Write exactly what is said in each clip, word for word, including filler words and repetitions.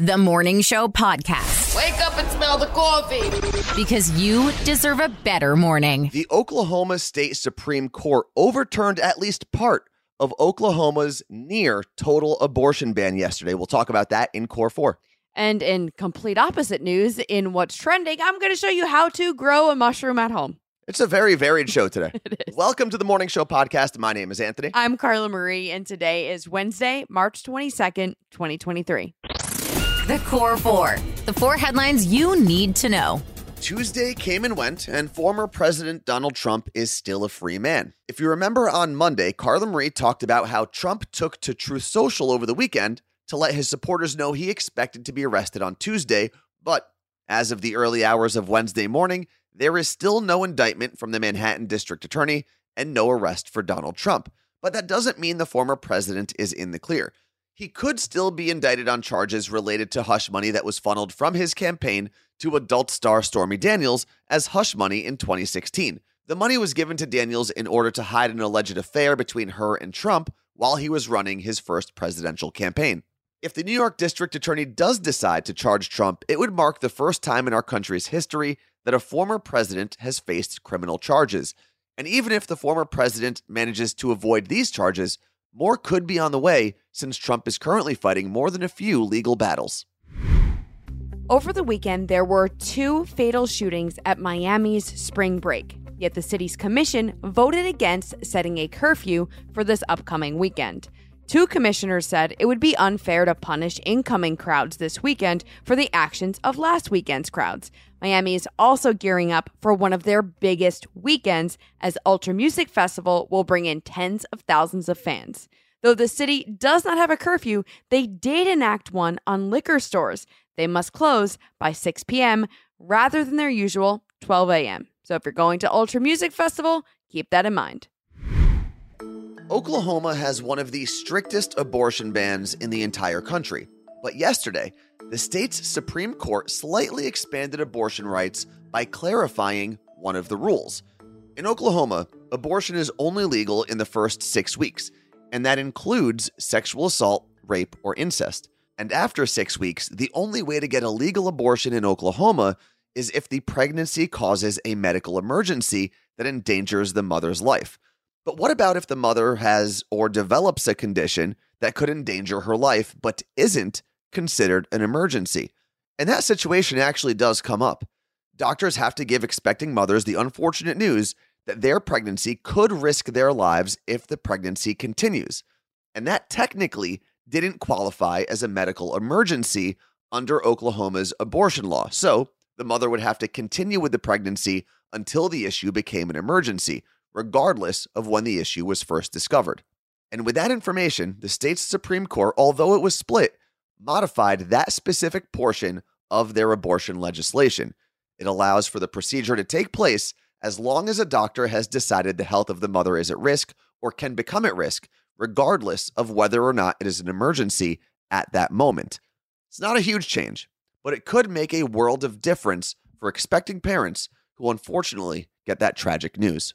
The Morning Show Podcast. Wake up and smell the coffee. Because you deserve a better morning. The Oklahoma State Supreme Court overturned at least part of Oklahoma's near total abortion ban yesterday. We'll talk about that in Core four. And in complete opposite news, in What's Trending, I'm going to show you how to grow a mushroom at home. It's a very varied show today. It is. Welcome to the Morning Show Podcast. My name is Anthony. I'm Carla Marie, and today is Wednesday, March twenty-second, twenty twenty-three. The Core Four, the four headlines you need to know. Tuesday came and went, and former President Donald Trump is still a free man. If you remember on Monday, Carla Marie talked about how Trump took to Truth Social over the weekend to let his supporters know he expected to be arrested on Tuesday, but as of the early hours of Wednesday morning, there is still no indictment from the Manhattan District Attorney and no arrest for Donald Trump. But that doesn't mean the former president is in the clear. He could still be indicted on charges related to hush money that was funneled from his campaign to adult star Stormy Daniels as hush money in twenty sixteen. The money was given to Daniels in order to hide an alleged affair between her and Trump while he was running his first presidential campaign. If the New York District Attorney does decide to charge Trump, it would mark the first time in our country's history that a former president has faced criminal charges. And even if the former president manages to avoid these charges, more could be on the way, since Trump is currently fighting more than a few legal battles. Over the weekend, there were two fatal shootings at Miami's spring break, yet the city's commission voted against setting a curfew for this upcoming weekend. Two commissioners said it would be unfair to punish incoming crowds this weekend for the actions of last weekend's crowds. Miami is also gearing up for one of their biggest weekends, as Ultra Music Festival will bring in tens of thousands of fans. Though the city does not have a curfew, they did enact one on liquor stores. They must close by six p.m. rather than their usual twelve a.m. So if you're going to Ultra Music Festival, keep that in mind. Oklahoma has one of the strictest abortion bans in the entire country. But yesterday, the state's Supreme Court slightly expanded abortion rights by clarifying one of the rules. In Oklahoma, abortion is only legal in the first six weeks, and that includes sexual assault, rape, or incest. And after six weeks, the only way to get a legal abortion in Oklahoma is if the pregnancy causes a medical emergency that endangers the mother's life. But what about if the mother has or develops a condition that could endanger her life but isn't considered an emergency? And that situation actually does come up. Doctors have to give expecting mothers the unfortunate news that their pregnancy could risk their lives if the pregnancy continues. And that technically didn't qualify as a medical emergency under Oklahoma's abortion law. So the mother would have to continue with the pregnancy until the issue became an emergency, regardless of when the issue was first discovered. And with that information, the state's Supreme Court, although it was split, modified that specific portion of their abortion legislation. It allows for the procedure to take place as long as a doctor has decided the health of the mother is at risk or can become at risk, regardless of whether or not it is an emergency at that moment. It's not a huge change, but it could make a world of difference for expecting parents who unfortunately get that tragic news.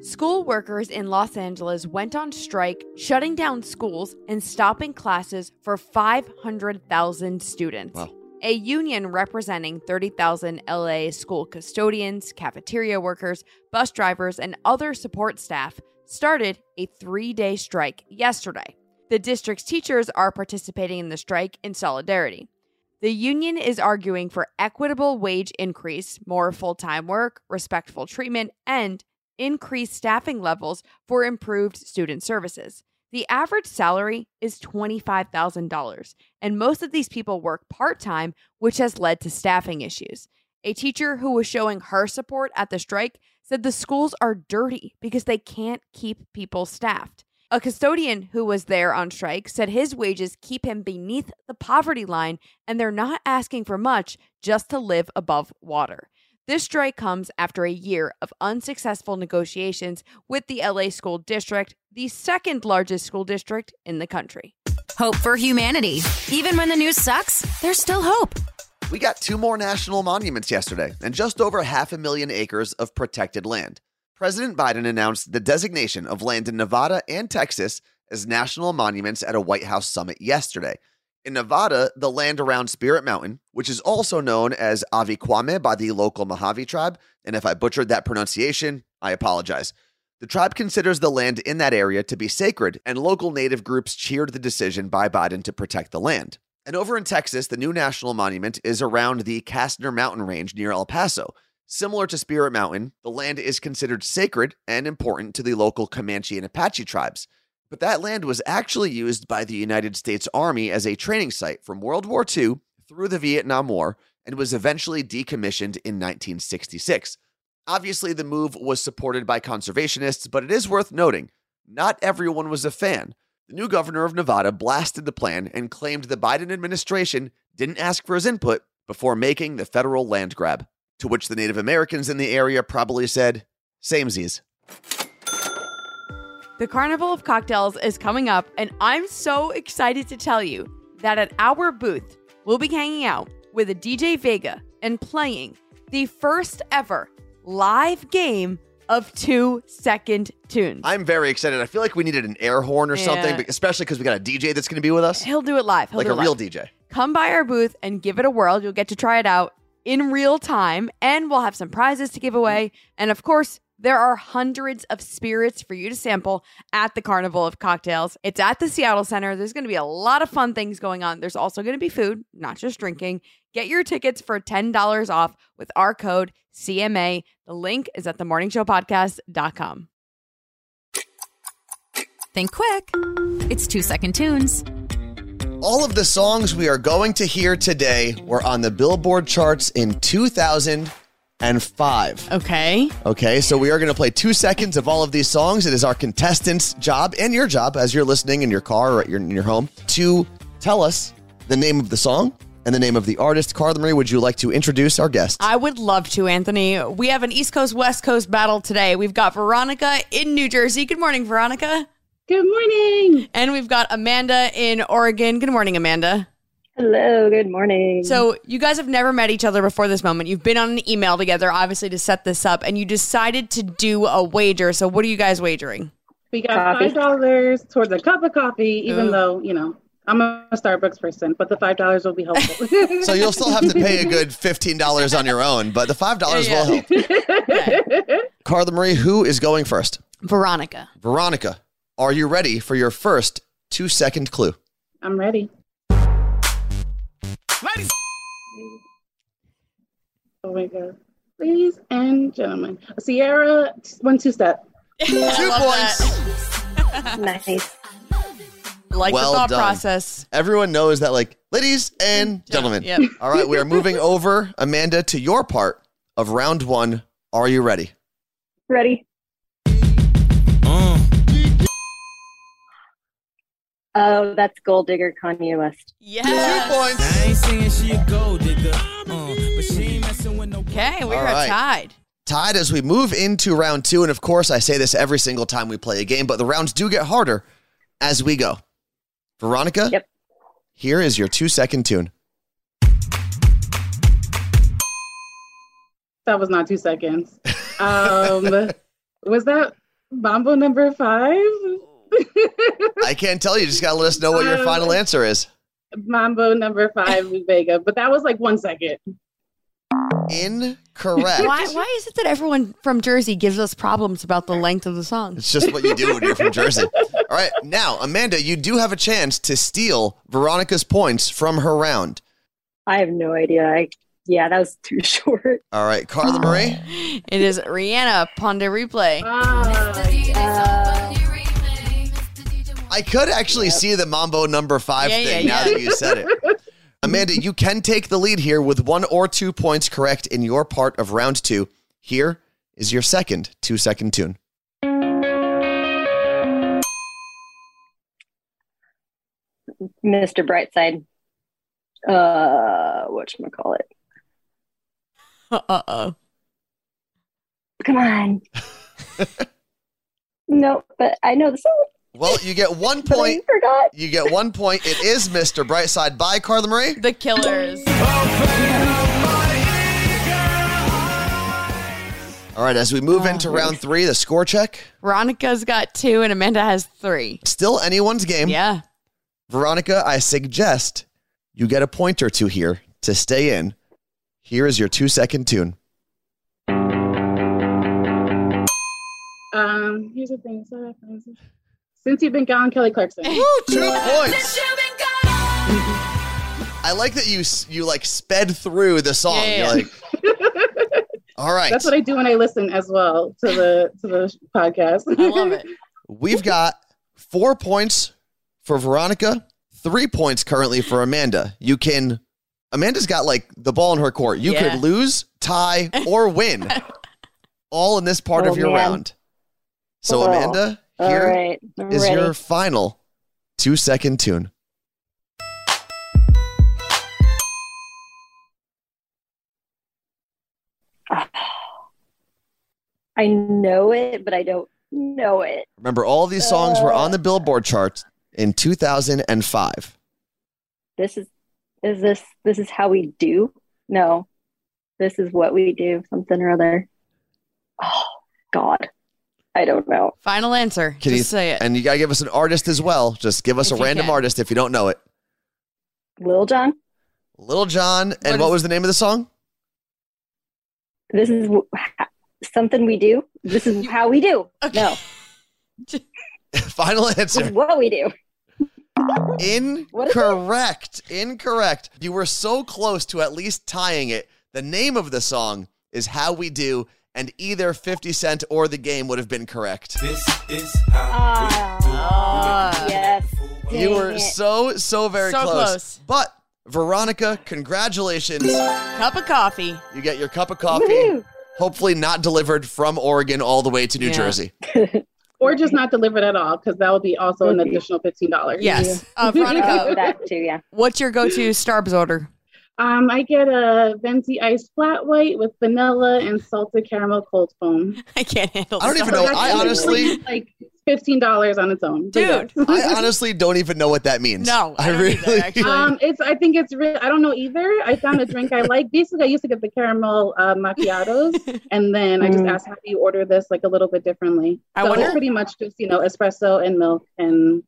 School workers in Los Angeles went on strike, shutting down schools and stopping classes for five hundred thousand students. Wow. A union representing thirty thousand L A school custodians, cafeteria workers, bus drivers, and other support staff started a three-day strike yesterday. The district's teachers are participating in the strike in solidarity. The union is arguing for equitable wage increase, more full-time work, respectful treatment, and increased staffing levels for improved student services. The average salary is twenty-five thousand dollars, and most of these people work part-time, which has led to staffing issues. A teacher who was showing her support at the strike said the schools are dirty because they can't keep people staffed. A custodian who was there on strike said his wages keep him beneath the poverty line, and they're not asking for much, just to live above water. This strike comes after a year of unsuccessful negotiations with the L A school district, the second largest school district in the country. Hope for humanity. Even when the news sucks, there's still hope. We got two more national monuments yesterday and just over half a million acres of protected land. President Biden announced the designation of land in Nevada and Texas as national monuments at a White House summit yesterday. In Nevada, the land around Spirit Mountain, which is also known as Aviquame by the local Mojave tribe, and if I butchered that pronunciation, I apologize. The tribe considers the land in that area to be sacred, and local native groups cheered the decision by Biden to protect the land. And over in Texas, the new national monument is around the Castner Mountain Range near El Paso. Similar to Spirit Mountain, the land is considered sacred and important to the local Comanche and Apache tribes. But that land was actually used by the United States Army as a training site from World War Two through the Vietnam War and was eventually decommissioned in nineteen sixty-six. Obviously, the move was supported by conservationists, but it is worth noting, not everyone was a fan. The new governor of Nevada blasted the plan and claimed the Biden administration didn't ask for his input before making the federal land grab, to which the Native Americans in the area probably said, "Samesies." The Carnival of Cocktails is coming up, and I'm so excited to tell you that at our booth, we'll be hanging out with a D J Vega and playing the first ever live game of Two-Second Tunes. I'm very excited. I feel like we needed an air horn or yeah. something, especially because we got a D J that's going to be with us. He'll do it live. He'll like do it a live. Real D J. Come by our booth and give it a whirl. You'll get to try it out in real time, and we'll have some prizes to give away. And of course, there are hundreds of spirits for you to sample at the Carnival of Cocktails. It's at the Seattle Center. There's going to be a lot of fun things going on. There's also going to be food, not just drinking. Get your tickets for ten dollars off with our code C M A. The link is at the morning show podcast dot com. Think quick. It's Two-Second Tunes. All of the songs we are going to hear today were on the Billboard charts in two thousand. And five. Okay. Okay, so we are going to play two seconds of all of these songs. It is our contestant's job and your job as you're listening in your car or at your, in your home to tell us the name of the song and the name of the artist. Carla Marie, would you like to introduce our guest? I would love to, Anthony. We have an East Coast, West Coast battle today. We've got Veronica in New Jersey. Good morning, Veronica. Good morning. And we've got Amanda in Oregon. Good morning, Amanda. Hello, good morning. So you guys have never met each other before this moment. You've been on an email together, obviously, to set this up, and you decided to do a wager. So what are you guys wagering? We got coffee. five dollars towards a cup of coffee, even Ooh. though, you know, I'm a Starbucks person, but the five dollars will be helpful. So you'll still have to pay a good fifteen dollars on your own, but the five dollars yeah, yeah. will help. Okay. Carla Marie, who is going first? Veronica. Veronica, are you ready for your first two-second clue? I'm ready. Ladies. Oh my God. Ladies and gentlemen. Sierra, one, two step. Yeah, two points. Nice. Like well the thought done. process. Everyone knows that, like, ladies and gentlemen. Yep. All right, we are moving over, Amanda, to your part of round one. Are you ready? Ready. Oh, that's Gold Digger, Kanye West. Yeah. Two points. I ain't saying she a gold digger, uh, but she ain't messing with no. Okay, we All are right. tied. Tied as we move into round two. And of course, I say this every single time we play a game, but the rounds do get harder as we go. Veronica, yep. Here is your two-second tune. That was not two seconds. Um, was that Mambo number five? I can't tell you. Just got to let us know what your um, final answer is. Mambo number five, Vega. But that was like one second. Incorrect. Why, why is it that everyone from Jersey gives us problems about the length of the song? It's just what you do when you're from Jersey. All right. Now, Amanda, you do have a chance to steal Veronica's points from her round. I have no idea. I, yeah, that was too short. All right. Carla Marie. It is Rihanna, Ponde Replay. Oh, uh, I could actually yep. see the Mambo number five yeah, thing yeah, now yeah. that you said it. Amanda, you can take the lead here with one or two points correct in your part of round two. Here is your second two-second tune. Mister Brightside. Uh, whatchamacallit? Uh-oh. Come on. No, but I know the song. Well, you get one point. You get one point. It is Mister Brightside by Carla Marie. The Killers. All right, as we move oh, into round three, the score check. Veronica's got two and Amanda has three. Still anyone's game. Yeah. Veronica, I suggest You get a point or two here to stay in. Here is your two-second tune. Um, here's the thing. So Since You've Been Gone, Kelly Clarkson. Woo, two points. I like that you you like sped through the song. Yeah, yeah. You're like, all right. That's what I do when I listen as well to the to the podcast. I love it. We've got four points for Veronica, three points currently for Amanda. You can Amanda's got like the ball in her court. You yeah. could lose, tie, or win. All in this part oh, of your man. round. So oh. Amanda, here all right. is ready. Your final two-second tune. I know it, but I don't know it. Remember, all these songs uh, were on the Billboard charts in two thousand five. This is, is this, this is how we do? No, this is what we do, something or other. Oh, God. I don't know. Final answer. Can Just you, say it. And you got to give us an artist as well. Just give us if a random can. artist if you don't know it. Lil Jon. Lil Jon. And what, is, what was the name of the song? This is... Something we do. This is you, how we do. Okay. No. Final answer. This is what we do. Incorrect. Incorrect. You were so close to at least tying it. The name of the song is How We Do, and either fifty cent or The Game would have been correct. This is how uh, we do. Uh, yes. You were it. so, so very so close. close. But, Veronica, congratulations. Cup of coffee. You get your cup of coffee. Woo-hoo. Hopefully not delivered from Oregon all the way to New yeah. Jersey. Or just not delivered at all, because that would be also an additional fifteen dollars. Yes. Yeah. Uh, Veronica, that too, yeah. What's your go-to Starbucks order? Um, I get a venti iced flat white with vanilla and salted caramel cold foam. I can't handle that. I don't even know. I honestly... like fifteen dollars on its own. Dude. I honestly don't even know what that means. No. I, I really... Either, actually. Um, it's, I think it's really... I don't know either. I found a drink I like. Basically, I used to get the caramel uh, macchiatos, and then I just asked, how do you order this like a little bit differently? I so wonder... it's pretty much just, you know, espresso and milk and...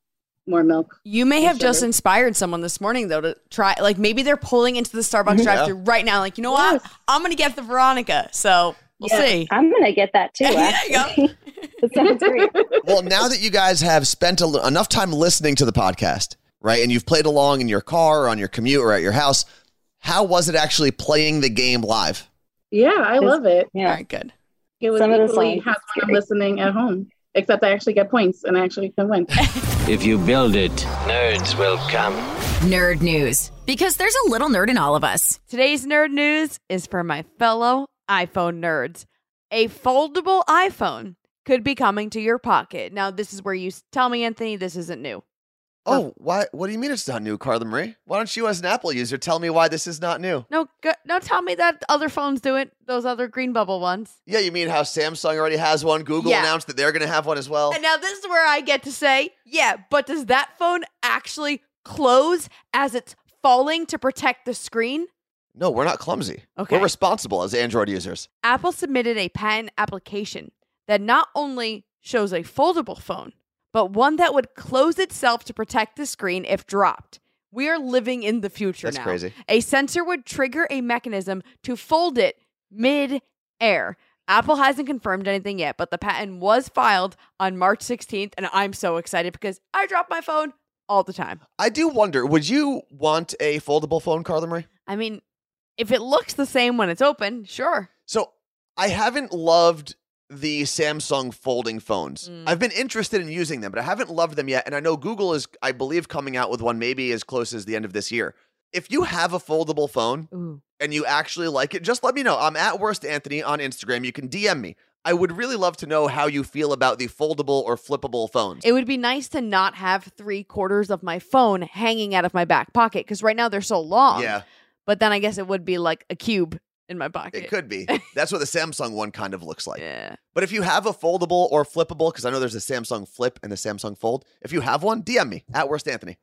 more milk. You may have sugar. Just inspired someone this morning, though, to try. Like, maybe they're pulling into the Starbucks yeah. drive-thru right now. Like, you know yes. what? I'm going to get the Veronica. So we'll yeah. see. I'm going to get that, too. There you go. That sounds great. Well, now that you guys have spent a l- enough time listening to the podcast, right, and you've played along in your car or on your commute or at your house, how was it actually playing the game live? Yeah, I it's, love it. Yeah. All right, good. It was Some equally of the hot when I'm listening at home. Except I actually get points and I actually can win. If you build it, nerds will come. Nerd news. Because there's a little nerd in all of us. Today's nerd news is for my fellow iPhone nerds. A foldable iPhone could be coming to your pocket. Now, this is where you tell me, Anthony, this isn't new. Oh, huh? why? What do you mean it's not new, Carla Marie? Why don't you, as an Apple user, tell me why this is not new? No, go, no, tell me that other phones do it. Those other green bubble ones. Yeah, you mean how Samsung already has one? Google yeah. announced that they're going to have one as well. And now this is where I get to say, yeah, but does that phone actually close as it's falling to protect the screen? No, we're not clumsy. Okay. We're responsible as Android users. Apple submitted a patent application that not only shows a foldable phone, but one that would close itself to protect the screen if dropped. We are living in the future now. That's crazy. A sensor would trigger a mechanism to fold it mid-air. Apple hasn't confirmed anything yet, but the patent was filed on March sixteenth, and I'm so excited because I drop my phone all the time. I do wonder, would you want a foldable phone, Carla Marie? I mean, if it looks the same when it's open, sure. So I haven't loved... the Samsung folding phones. Mm. I've been interested in using them, but I haven't loved them yet. And I know Google is, I believe, coming out with one maybe as close as the end of this year. If you have a foldable phone Ooh. and you actually like it, just let me know. I'm at Worst Anthony on Instagram. You can D M me. I would really love to know how you feel about the foldable or flippable phones. It would be nice to not have three quarters of my phone hanging out of my back pocket because right now they're so long. Yeah. But then I guess it would be like a cube in my pocket. It could be. That's what the Samsung one kind of looks like. Yeah. But if you have a foldable or flippable, because I know there's a Samsung Flip and a Samsung Fold, if you have one, D M me, at Worst Anthony.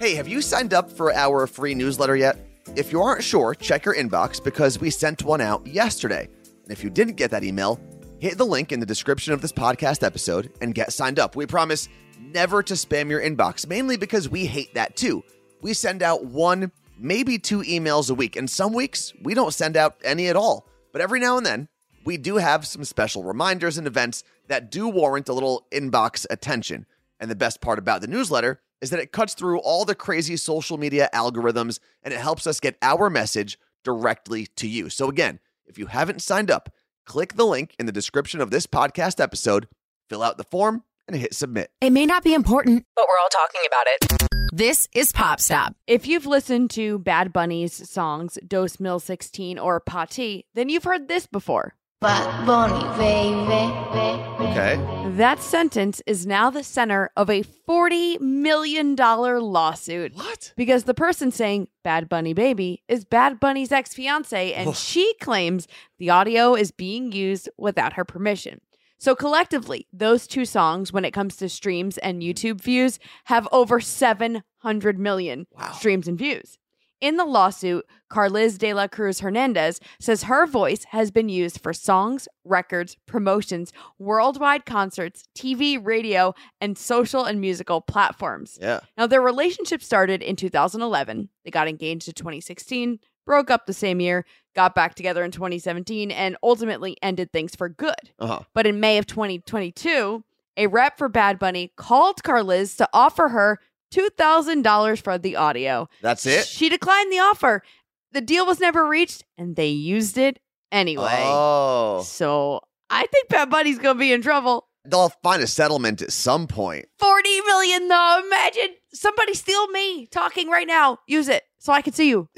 Hey, have you signed up for our free newsletter yet? If you aren't sure, check your inbox because we sent one out yesterday. And if you didn't get that email, hit the link in the description of this podcast episode and get signed up. We promise never to spam your inbox, mainly because we hate that too. We send out one, maybe two emails a week, and some weeks we don't send out any at all. But every now and then, we do have some special reminders and events that do warrant a little inbox attention. And the best part about the newsletter is that it cuts through all the crazy social media algorithms and it helps us get our message directly to you. So again, if you haven't signed up, click the link in the description of this podcast episode, fill out the form, and hit submit. It may not be important, but we're all talking about it. This is Pop Stop. If you've listened to Bad Bunny's songs, Dos Mil sixteen or Pati, then you've heard this before. Bad Bunny, baby. Okay. That sentence is now the center of a forty million dollars lawsuit. What? Because the person saying Bad Bunny, baby is Bad Bunny's ex-fiance, and she claims the audio is being used without her permission. So collectively, those two songs, when it comes to streams and YouTube views, have over seven hundred million wow. streams and views. In the lawsuit, Carliz de la Cruz Hernandez says her voice has been used for songs, records, promotions, worldwide concerts, T V, radio, and social and musical platforms. Yeah. Now, their relationship started in two thousand eleven. They got engaged in twenty sixteen, broke up the same year, got back together in twenty seventeen, and ultimately ended things for good. Uh-huh. But in May of twenty twenty-two, a rep for Bad Bunny called Carliz to offer her two thousand dollars for the audio. That's it? She declined the offer. The deal was never reached, and they used it anyway. Oh. So I think Bad Bunny's going to be in trouble. They'll find a settlement at some point. forty million dollars though. Imagine somebody steal me talking right now. Use it so I can see you.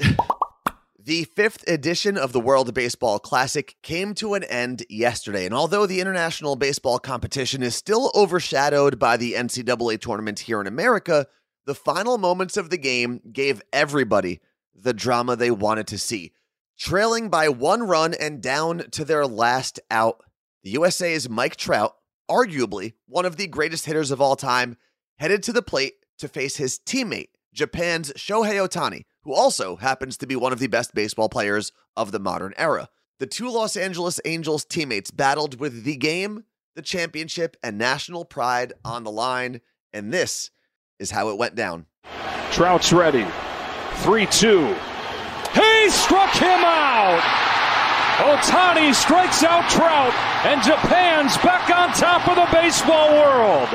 The fifth edition of the World Baseball Classic came to an end yesterday, and although the international baseball competition is still overshadowed by the N C double A tournament here in America, the final moments of the game gave everybody the drama they wanted to see. Trailing by one run and down to their last out, the U S A's Mike Trout, arguably one of the greatest hitters of all time, headed to the plate to face his teammate, Japan's Shohei Ohtani, who also happens to be one of the best baseball players of the modern era. The two Los Angeles Angels teammates battled with the game, the championship, and national pride on the line, and this is how it went down. Trout's ready. three two. He struck him out! Ohtani strikes out Trout, and Japan's back on top of the baseball world!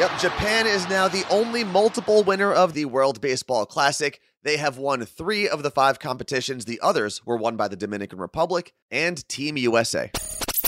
Yep, Japan is now the only multiple winner of the World Baseball Classic. They have won three of the five competitions. The others were won by the Dominican Republic and Team U S A.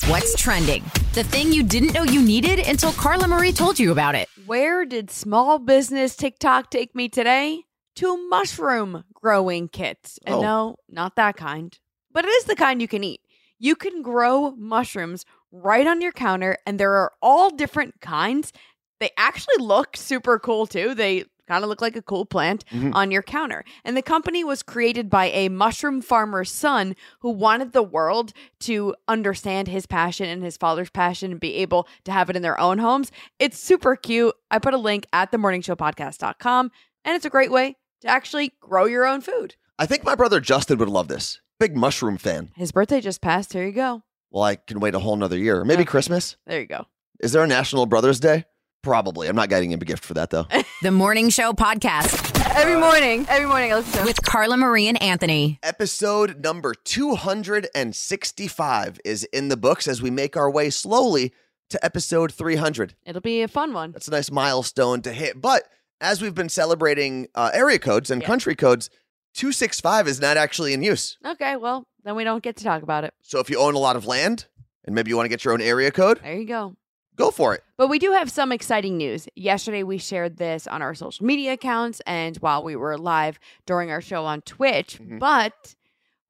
What's trending? The thing you didn't know you needed until Carla Marie told you about it. Where did small business TikTok take me today? To mushroom growing kits. And oh. no, not that kind. But it is the kind you can eat. You can grow mushrooms right on your counter, and there are all different kinds. They actually look super cool, too. They kind of look like a cool plant mm-hmm. on your counter. And the company was created by a mushroom farmer's son who wanted the world to understand his passion and his father's passion and be able to have it in their own homes. It's super cute. I put a link at the morning show podcast dot com, and it's a great way to actually grow your own food. I think my brother Justin would love this. Big mushroom fan. His birthday just passed. Here you go. Well, I can wait a whole nother year. Maybe okay. Christmas. There you go. Is there a National Brothers Day? Probably. I'm not getting him a gift for that, though. The Morning Show Podcast. Every morning. Every morning I listen to it. With Carla Marie and Anthony. Episode number two hundred sixty-five is in the books as we make our way slowly to episode three hundred. It'll be a fun one. That's a nice milestone to hit. But as we've been celebrating uh, area codes and yeah. country codes, two sixty-five is not actually in use. Okay, well, then we don't get to talk about it. So if you own a lot of land and maybe you want to get your own area code. There you go. Go for it. But we do have some exciting news. Yesterday, we shared this on our social media accounts and while we were live during our show on Twitch. Mm-hmm. But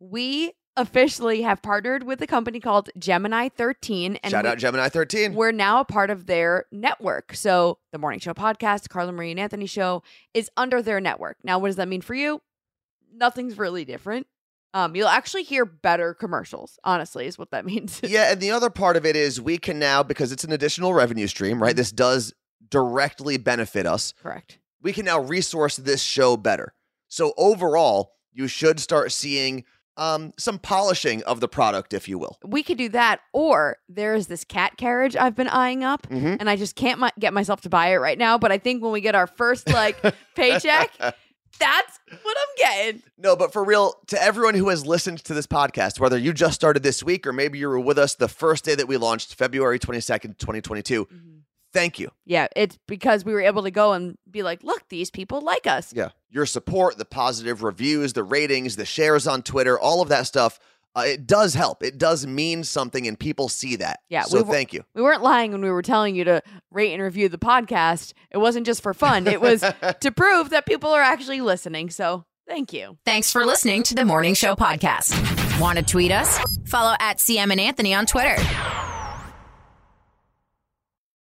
we officially have partnered with a company called Gemini thirteen. And shout we, out Gemini thirteen. We're now a part of their network. So The Morning Show Podcast, Carla Marie and Anthony Show is under their network. Now, what does that mean for you? Nothing's really different. Um, you'll actually hear better commercials, honestly, is what that means. Yeah, and the other part of it is we can now, because it's an additional revenue stream, right? This does directly benefit us. Correct. We can now resource this show better. So overall, you should start seeing um, some polishing of the product, if you will. We could do that. Or there is this cat carriage I've been eyeing up, mm-hmm. and I just can't my- get myself to buy it right now. But I think when we get our first like paycheck, that's what I'm getting. No, but for real, to everyone who has listened to this podcast, whether you just started this week or maybe you were with us the first day that we launched, February twenty-second, twenty twenty-two, mm-hmm. thank you. Yeah, it's because we were able to go and be like, look, these people like us. Yeah, your support, the positive reviews, the ratings, the shares on Twitter, all of that stuff, uh, it does help. It does mean something, and people see that. Yeah, so we were, thank you. We weren't lying when we were telling you to rate and review the podcast. It wasn't just for fun. It was to prove that people are actually listening, so thank you. Thanks for listening to The Morning Show Podcast. Want to tweet us? Follow at C M and Anthony on Twitter.